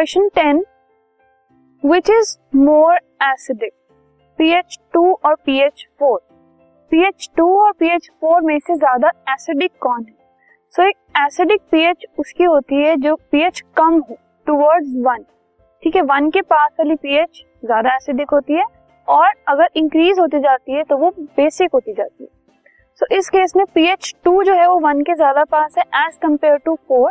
Question 10, which is more acidic, pH 2 और pH 4? pH 2 और pH 4 में से ज्यादा एसिडिक कौन है? सो एक एसिडिक pH उसकी होती है जो pH कम हो टुवर्ड्स 1, ठीक है, 1 के पास वाली pH ज्यादा एसिडिक होती है और अगर इंक्रीज होती जाती है तो वो बेसिक होती जाती है। सो इस केस में pH 2 जो है वो 1 के ज्यादा पास है एज कंपेयर टू 4,